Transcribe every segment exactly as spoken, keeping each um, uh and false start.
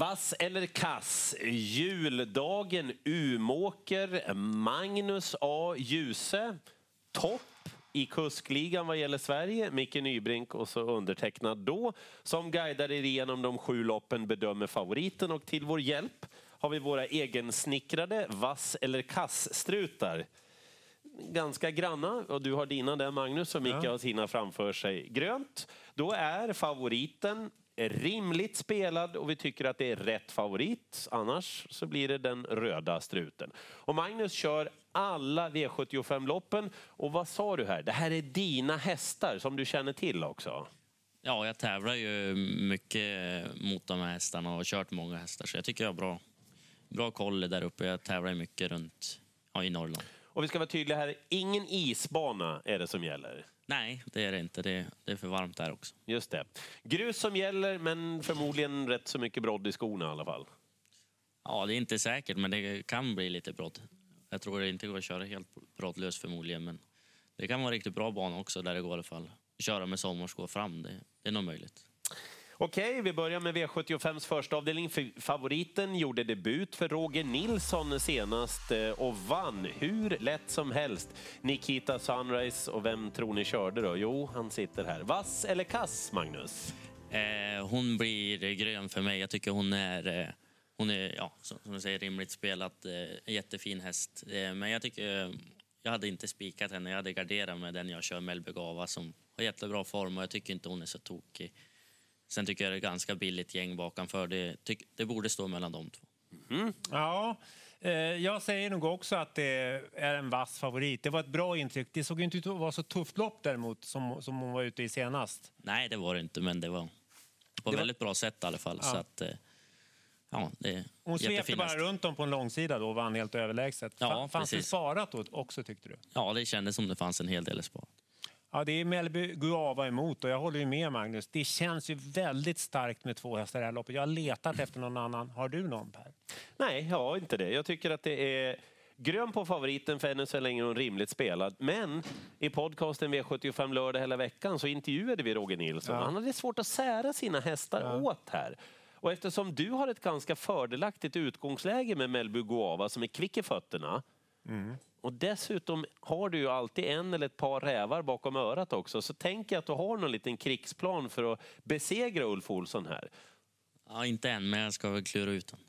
Vass eller kass? Juldagen, Umåker, Magnus A. Ljuse, topp i kuskligan vad gäller Sverige, Micke Nybrink och så undertecknad då, som guidar er igenom de sju loppen, bedömer favoriten, och till vår hjälp har vi våra egensnickrade vass eller kass-strutar. Ganska granna, och du har dina där Magnus och Micke ja. har sina framför sig. Grönt, då är favoriten rimligt spelad och vi tycker att det är rätt favorit. Annars så blir det den röda struten. Och Magnus kör alla V sjuttiofem-loppen. Och vad sa du här? Det här är dina hästar som du känner till också. Ja, jag tävlar ju mycket mot de här hästarna och har kört många hästar. Så jag tycker jag har bra, bra koll där uppe. Jag tävlar mycket runt ja, i Norrland. Och vi ska vara tydliga här, ingen isbana är det som gäller. Nej, det är det inte. Det, det är för varmt där också. Just det. Grus som gäller, men förmodligen rätt så mycket brodd i skorna i alla fall. Ja, det är inte säkert, men det kan bli lite brodd. Jag tror det inte går att köra helt broddlös förmodligen, men det kan vara riktigt bra bana också där det går i alla fall. Köra med sommarskor fram, det, det är nog möjligt. Okej, vi börjar med V sjuttiofems första avdelning. Favoriten gjorde debut för Roger Nilsson senast och vann hur lätt som helst. Nikita Sunrise, och vem tror ni körde då? Jo, han sitter här. Vass eller kass, Magnus? Eh, hon blir grön för mig. Jag tycker hon är, hon är ja, som du säger, rimligt spelat. Jättefin häst. Men jag tycker, jag hade inte spikat henne. Jag hade garderat med den jag kör, Mellby Guava, som har jättebra form och jag tycker inte hon är så tokig. Sen tycker jag det är ganska billigt gäng bakanför. Det, tyck, det borde stå mellan de två. Mm. Ja, eh, jag säger nog också att det är en vass favorit. Det var ett bra intryck. Det såg ju inte ut att vara så tufft lopp däremot som, som hon var ute i senast. Nej, det var det inte, men det var på det väldigt var... bra sätt i alla fall. Ja. Så att, eh, ja, det hon svepte bara runt om på en långsida då och vann helt överlägset. Ja, fanns precis. Det sparat då också, tyckte du? Ja, det kändes som det fanns en hel del sparat. Ja, det är Mellby Guava emot och jag håller ju med Magnus. Det känns ju väldigt starkt med två hästar i det här loppet. Jag har letat efter någon annan. Har du någon, Per? Nej, jag har inte det. Jag tycker att det är grön på favoriten för henne så länge hon rimligt spelad. Men i podcasten V sjuttiofem lördag hela veckan så intervjuade vi Roger Nilsson. Ja. Han hade svårt att sära sina hästar ja. åt här. Och eftersom du har ett ganska fördelaktigt utgångsläge med Mellby Guava som är kvick i fötterna... Mm. Och dessutom har du ju alltid en eller ett par rävar bakom örat också. Så tänk att du har någon liten krigsplan för att besegra Ulf Olsson här. Ja, inte än, men jag ska väl klura ut honom.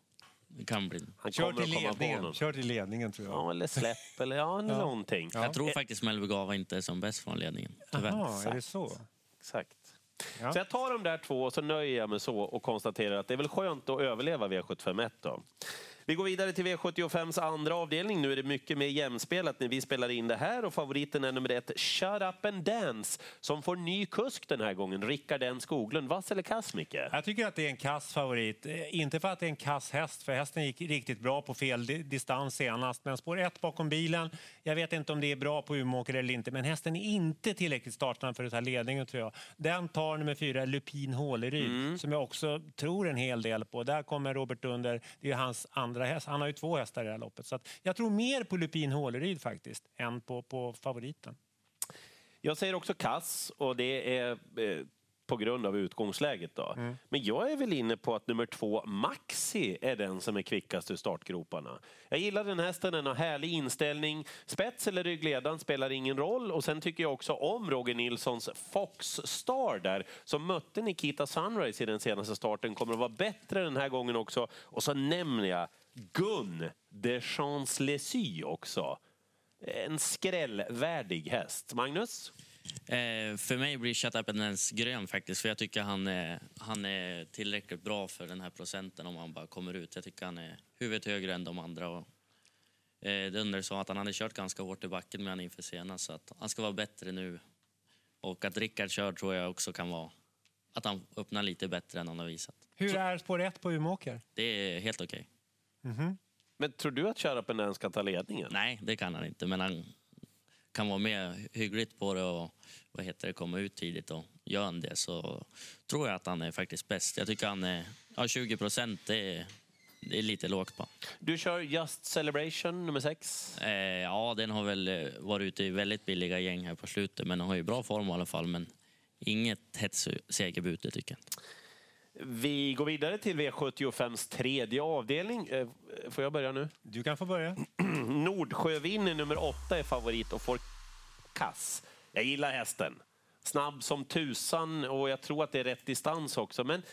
Det kan bli. Han kör till ledningen. Kör till ledningen, tror jag. Ja, eller släpp eller ja, ja. någonting. Ja. Jag tror faktiskt Mellby Guava inte är som bäst från ledningen. Ja, är det så? Exakt. Ja. Så jag tar de där två och så nöjer jag mig så och konstaterar att det är väl skönt att överleva V sjuttiofem ett då. Vi går vidare till V sjuttiofems andra avdelning. Nu är det mycket mer jämspelat när vi spelar in det här. Och favoriten är nummer ett, Shut Up and Dance. Som får ny kusk den här gången. Rickard N. Skoglund. Vass eller kass, Micke? Jag tycker att det är en kassfavorit. Inte för att det är en kasshäst. För hästen gick riktigt bra på fel distans senast. Men spår ett bakom bilen. Jag vet inte om det är bra på Umeåker eller inte. Men hästen är inte tillräckligt startande för att ta ledningen, tror jag. Den tar nummer fyra, Lupin Håleryd. Mm. Som jag också tror en hel del på. Där kommer Robert Dunder. Det är ju hans andra. Han har ju två hästar i det här loppet. Så att jag tror mer på Lupin Håleryd faktiskt än på, på favoriten. Jag säger också kass, och det är eh, på grund av utgångsläget då. Mm. Men jag är väl inne på att nummer två, Maxi, är den som är kvickast ur startgroparna. Jag gillar den hästen, den har härlig inställning. Spets eller ryggledan spelar ingen roll. Och sen tycker jag också om Roger Nilssons Foxstar där, som mötte Nikita Sunrise i den senaste starten. Kommer att vara bättre den här gången också. Och så nämner jag Gun de Chancelesy också. En skrällvärdig häst. Magnus? Eh, för mig blir Shut Up and Dance grön faktiskt. För jag tycker han är, han är tillräckligt bra för den här procenten om han bara kommer ut. Jag tycker han är huvudet högre än de andra. Och, eh, Dunder sa att han hade kört ganska hårt i backen med han inför senast. Så att han ska vara bättre nu. Och att Rickard kör tror jag också kan vara... Att han öppnar lite bättre än han har visat. Hur är spår ett på Umeåker? Det är helt okej. Okay. Mm-hmm. Men tror du att Shut Up and Dance ska ta ledningen? Nej, det kan han inte. Men han... kan vara med hyggligt på det och vad heter det, komma ut tidigt och gör han det så tror jag att han är faktiskt bäst. Jag tycker han är ja, tjugo procent, det är, det är lite lågt på. Du kör Just Celebration nummer sex? Eh, ja, den har väl varit ute i väldigt billiga gäng här på slutet, men den har ju bra form i alla fall, men inget hets segerbute tycker jag. Vi går vidare till V sjuttiofems tredje avdelning. Får jag börja nu? Du kan få börja. Nordsjövinne nummer åtta är favorit och får kass. Jag gillar hästen. Snabb som tusan och jag tror att det är rätt distans också. Men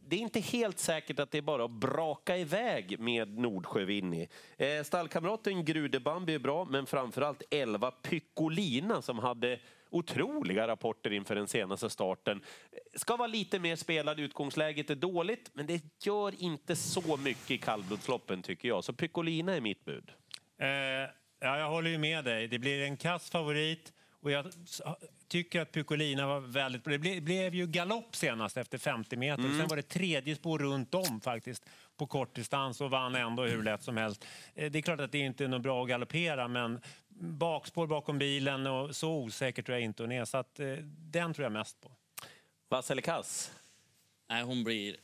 det är inte helt säkert att det är bara att braka iväg med Nordsjövinne. Eh, stallkamraten Grudebambi är bra, men framförallt Elva Piccolina som hade otroliga rapporter inför den senaste starten. Ska vara lite mer spelad, utgångsläget är dåligt, men det gör inte så mycket i kallblodsloppen tycker jag. Så Piccolina är mitt bud. Eh, ja, jag håller ju med dig. Det blir en kass favorit. Och jag tycker att Piccolina var väldigt bra. Det blev ju galopp senast efter femtio meter. Mm. Sen var det tredje spår runt om faktiskt på kort distans och vann ändå hur lätt som helst. Det är klart att det inte är något bra att galoppera, men bakspår bakom bilen och så osäker tror jag inte hon är. Så att, den tror jag mest på. Vass eller kass? Nej, hon blir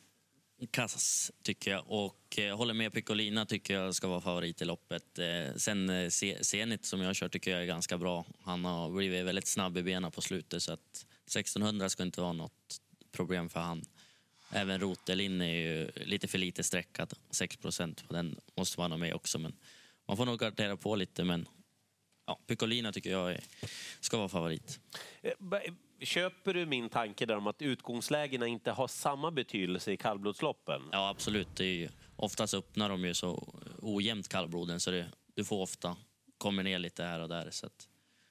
kass tycker jag. Och eh, håller med Piccolina tycker jag ska vara favorit i loppet. Eh, sen eh, Zenit som jag kör tycker jag är ganska bra. Han har blivit väldigt snabb i benen på slutet så att sextonhundra ska inte vara något problem för han. Även Rotelin är ju lite för lite sträckad. sex procent på den måste man ha med också. Men man får nog kartera på lite men ja, Piccolina tycker jag är, ska vara favorit. B- Köper du min tanke där om att utgångslägena inte har samma betydelse i kallblodsloppen? Ja, absolut. Det är ju, oftast öppnar de ju så ojämnt kallbloden så det, du får ofta kommer ner lite här och där. Så att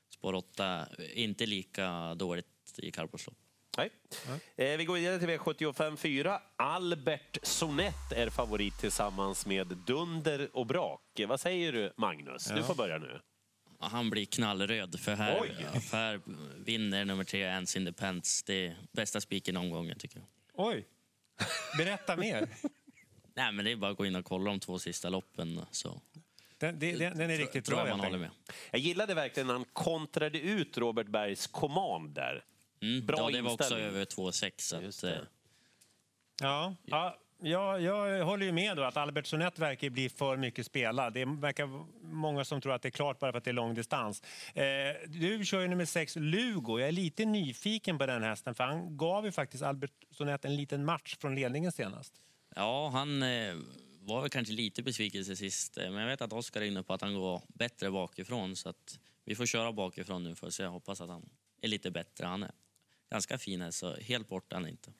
spår åtta inte lika dåligt i kallblodslopp. Nej. Mm. Eh, vi går vidare till V sjuttiofem fyra. Albert Sonett är favorit tillsammans med Dunder och Brak. Vad säger du, Magnus? Ja. Du får börja nu. Han blir knallröd för här, för här vinner nummer tre Ens Independs. Det är bästa spiken omgången tycker jag. Oj, berätta mer. Nej men det är bara att gå in och kolla de två sista loppen. Så. Den, den, den är riktigt bra. Jag, jag, jag gillade verkligen när han kontrade ut Robert Bergs Commander. Mm, bra ja, det var också över två sex. Eh. Ja, ja. Ja, jag håller ju med då att Albert Sonett verkar bli för mycket spelad. Det verkar många som tror att det är klart bara för att det är lång distans. Eh, du kör ju nummer sex, Lugo. Jag är lite nyfiken på den hästen för han gav ju faktiskt Albert Sonett en liten match från ledningen senast. Ja, han eh, var väl kanske lite besvikelse sist. Men jag vet att Oskar är inne på att han går bättre bakifrån. Så att vi får köra bakifrån nu först. Jag hoppas att han är lite bättre. Han är ganska fin här, så helt borta han inte.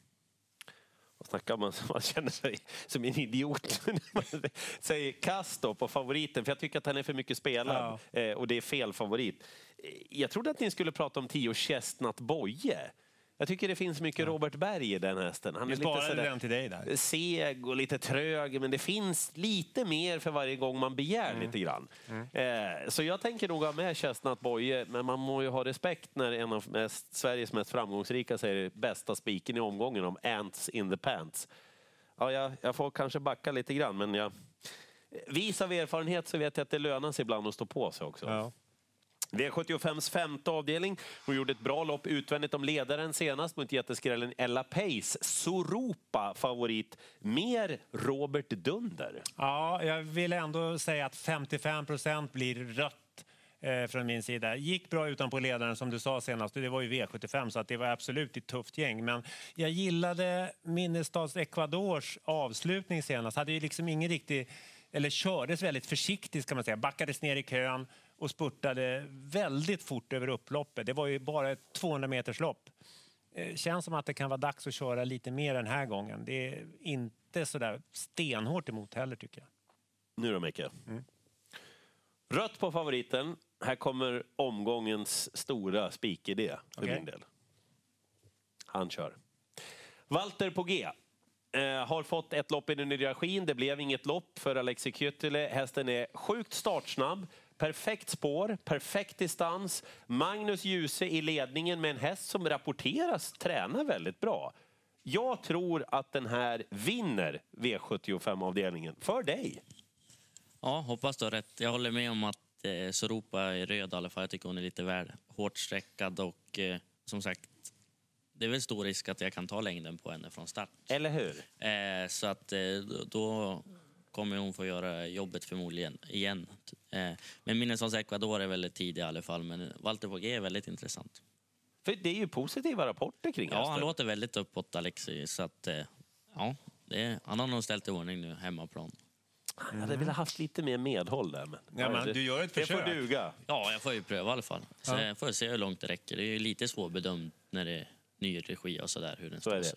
Och snackar man så man känner sig som en idiot när man säger kast då på favoriten. För jag tycker att han är för mycket spelad. Ja. Och det är fel favorit. Jag trodde att ni skulle prata om tio Chestnut Boy. Jag tycker det finns mycket Robert Berg i den hästen. Han är lite sådär till dig där. Seg och lite trög. Men det finns lite mer för varje gång man begär mm. lite grann. Mm. Eh, så jag tänker nog ha med Chestnut Boy. Men man må ju ha respekt när en av mest, Sveriges mest framgångsrika säger bästa spiken i omgången om Ants in the Pants. Ja, jag, jag får kanske backa lite grann. Men jag, vis av erfarenhet så vet jag att det lönar sig ibland att stå på sig också. Ja. V sjuttiofems femte avdelning. Hon gjorde ett bra lopp utvändigt om ledaren senast mot jätteskrällen Ella Pace. Soropa favorit. Mer Robert Dunder. Ja, jag vill ändå säga att femtiofem procent blir rött eh, från min sida. Gick bra utanpå ledaren som du sa senast. Det var ju V sjuttiofem så att det var absolut ett tufft gäng. Men jag gillade Minnestads Ecuadors avslutning senast. Hade ju liksom ingen riktig... Eller kördes väldigt försiktigt kan man säga. Backades ner i kön och spurtade väldigt fort över upploppet. Det var ju bara ett tvåhundra meters lopp. Känns som att det kan vara dags att köra lite mer den här gången. Det är inte sådär stenhårt emot heller tycker jag. Nu då Micke. Mm. Rött på favoriten. Här kommer omgångens stora spikidé för okay. min del. Han kör. Walter Fogge. Eh, har fått ett lopp i den nya regin. Det blev inget lopp för Alexi Kyttele. Hästen är sjukt startsnabb. Perfekt spår. Perfekt distans. Magnus Djuse i ledningen med en häst som rapporteras tränar väldigt bra. Jag tror att den här vinner V sjuttiofem-avdelningen. För dig. Ja, hoppas du har rätt. Jag håller med om att eh, Soropa är röd i alla fall. Jag tycker hon är lite väl hårt sträckad och eh, som sagt det är väl stor risk att jag kan ta längden på henne från start. Eller hur? Eh, så att eh, då kommer hon få göra jobbet förmodligen igen. Eh, men Minnessons Equador är väldigt tidig i alla fall. Men Walter Fogge är väldigt intressant. För det är ju positiva rapporter kring hästen. Ja, han låter väldigt uppåt Alexi. Så att eh, Ja, det är, han har nog ställt i ordning nu hemmaplan. Mm. Jag hade velat haft lite mer medhåll där. Men... Ja, men du gör ett försök. Det får duga. Ja, jag får ju pröva i alla fall. Så ja. Får jag se hur långt det räcker. Det är ju lite svårbedömt när det är ny regi och sådär. Hur den så är det.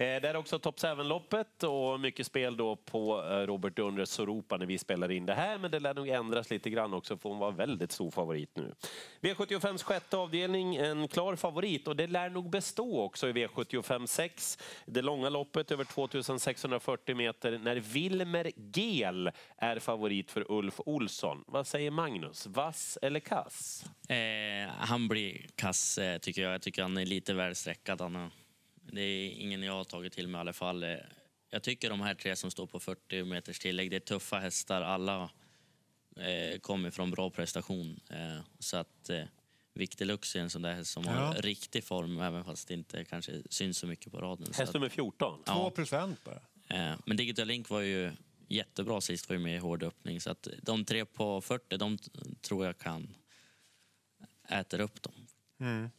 Eh, det är också Topp sju-loppet och mycket spel då på Robert Dundres Soropa när vi spelar in det här. Men det lär nog ändras lite grann också, för hon var väldigt stor favorit nu. V sjuttiofems sjätte avdelning, en klar favorit, och det lär nog bestå också i V sjuttiofem sex. Det långa loppet över tvåtusensexhundrafyrtio meter när Vilmer Gel är favorit för Ulf Olsson. Vad säger Magnus? Vass eller kass? Eh, han blir kass tycker jag. Jag tycker han är lite väl sträckad, han är. Det är ingen jag har tagit till mig i alla fall. Jag tycker de här tre som står på fyrtio meters tillägg, det är tuffa hästar. Alla eh, kommer från bra prestation. Eh, så att eh, Victelux är en sån där häst som ja. har riktig form, även fast det inte kanske syns så mycket på raden. Häst nummer fjorton. Ja. två procent bara. Eh, men Digital Link var ju jättebra sist, var ju med i hård öppning. Så att de tre på fyrtio, de t- tror jag kan äta upp dem. Mm.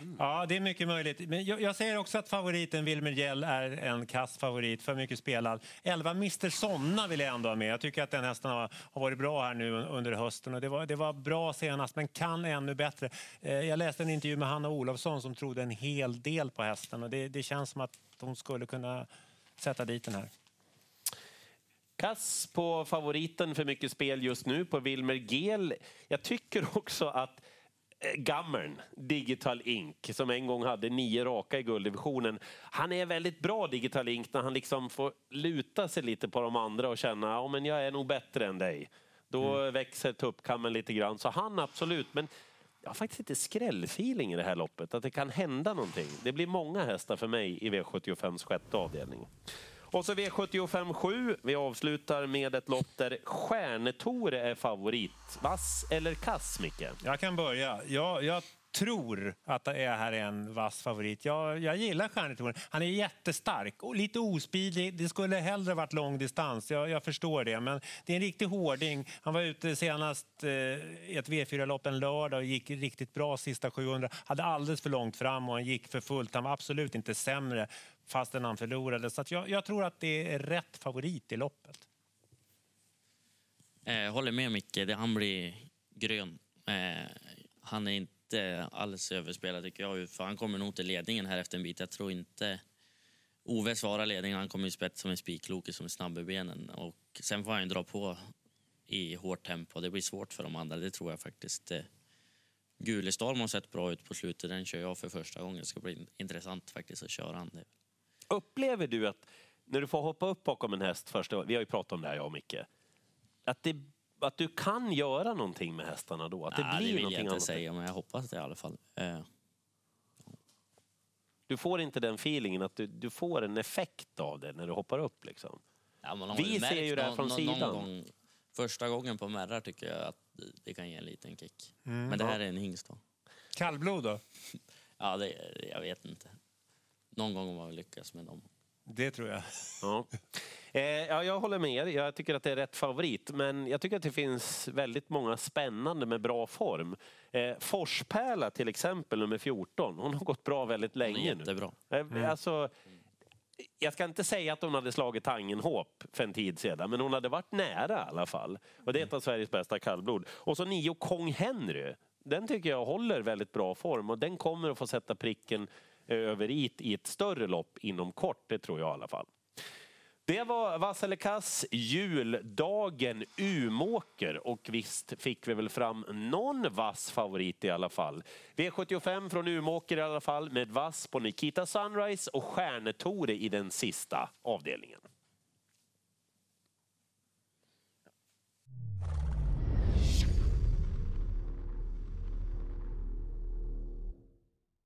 Mm. Ja, det är mycket möjligt. Men jag, jag säger också att favoriten Vilmer Gel är en kassfavorit, för mycket spelad. elva Mr Sonna vill jag ändå ha med. Jag tycker att den hästen har, har varit bra här nu under hösten, och det var, det var bra senast, men kan ännu bättre. Eh, jag läste en intervju med Hanna Olofsson som trodde en hel del på hästen, och det, det känns som att hon skulle kunna sätta dit den här. Kass på favoriten för mycket spel just nu på Vilmer Gel. Jag tycker också att Gammern, Digital Ink, som en gång hade nio raka i gulddivisionen. Han är väldigt bra, Digital Ink, när han liksom får luta sig lite på de andra och känna, ja men jag är nog bättre än dig. Då mm. växer tuppkammen lite grann. Så han absolut, men jag har faktiskt lite skrällfeeling i det här loppet, att det kan hända någonting. Det blir många hästar för mig i V sjuttiofems sjätte avdelning. Och så V sjuttiofem sju, vi avslutar med ett lopp där Stjärnetor är favorit. Vass eller kass, Micke? Jag kan börja. Jag, jag tror att det är här en vass favorit. Jag, jag gillar Stjärnetor. Han är jättestark och lite ospidig. Det skulle hellre varit lång distans, jag, jag förstår det. Men det är en riktig hårding. Han var ute senast i ett V fyra-lopp en lördag och gick riktigt bra sista sjuhundra. Hade alldeles för långt fram och han gick för fullt. Han var absolut inte sämre fastän han förlorade. Så att jag, jag tror att det är rätt favorit i loppet. Jag håller med Micke. Det, han blir grön. Eh, han är inte alls överspelad tycker jag. För han kommer nog till ledningen här efter en bit. Jag tror inte Ove svarar ledningen. Han kommer ju spett som en spikloke, som snabb i benen. Och sen får han ju dra på i hårt tempo. Det blir svårt för de andra. Det tror jag faktiskt. Gulestalm har sett bra ut på slutet. Den kör jag för första gången. Det ska bli intressant faktiskt att köra han det. Upplever du att när du får hoppa upp bakom en häst första, vi har ju pratat om det här jag och Micke, att, det, att du kan göra någonting med hästarna då? Att det, nah, blir det vill jag inte säga, men jag hoppas det i alla fall. Uh. Du får inte den feelingen att du, du får en effekt av det när du hoppar upp liksom? Ja, man har vi ser ju det här från någon, sidan. Någon gång, första gången på Märra tycker jag att det kan ge en liten kick. Mm, men det här ja. är en hingst då. Kallblod då? Ja, det, jag vet inte. Någon gång har man lyckats med dem. Det tror jag. Ja. Eh, ja, jag håller med er. Jag tycker att det är rätt favorit. Men jag tycker att det finns väldigt många spännande med bra form. Eh, Forspärla till exempel, nummer fjorton. Hon har gått bra väldigt länge nu. Jättebra. Mm. Alltså, jag ska inte säga att hon hade slagit Tangenhop för en tid sedan. Men hon hade varit nära i alla fall. Och det är ett av Sveriges bästa kallblod. Och så nio Kong Henry. Den tycker jag håller väldigt bra form. Och den kommer att få sätta pricken över i ett, i ett större lopp inom kort, det tror jag i alla fall. Det var Vass eller Kass, juldagen, Umåker, och visst fick vi väl fram någon vass favorit i alla fall. V sjuttiofem från Umåker i alla fall, med vass på Nikita Sunrise och Stjärnetor i den sista avdelningen.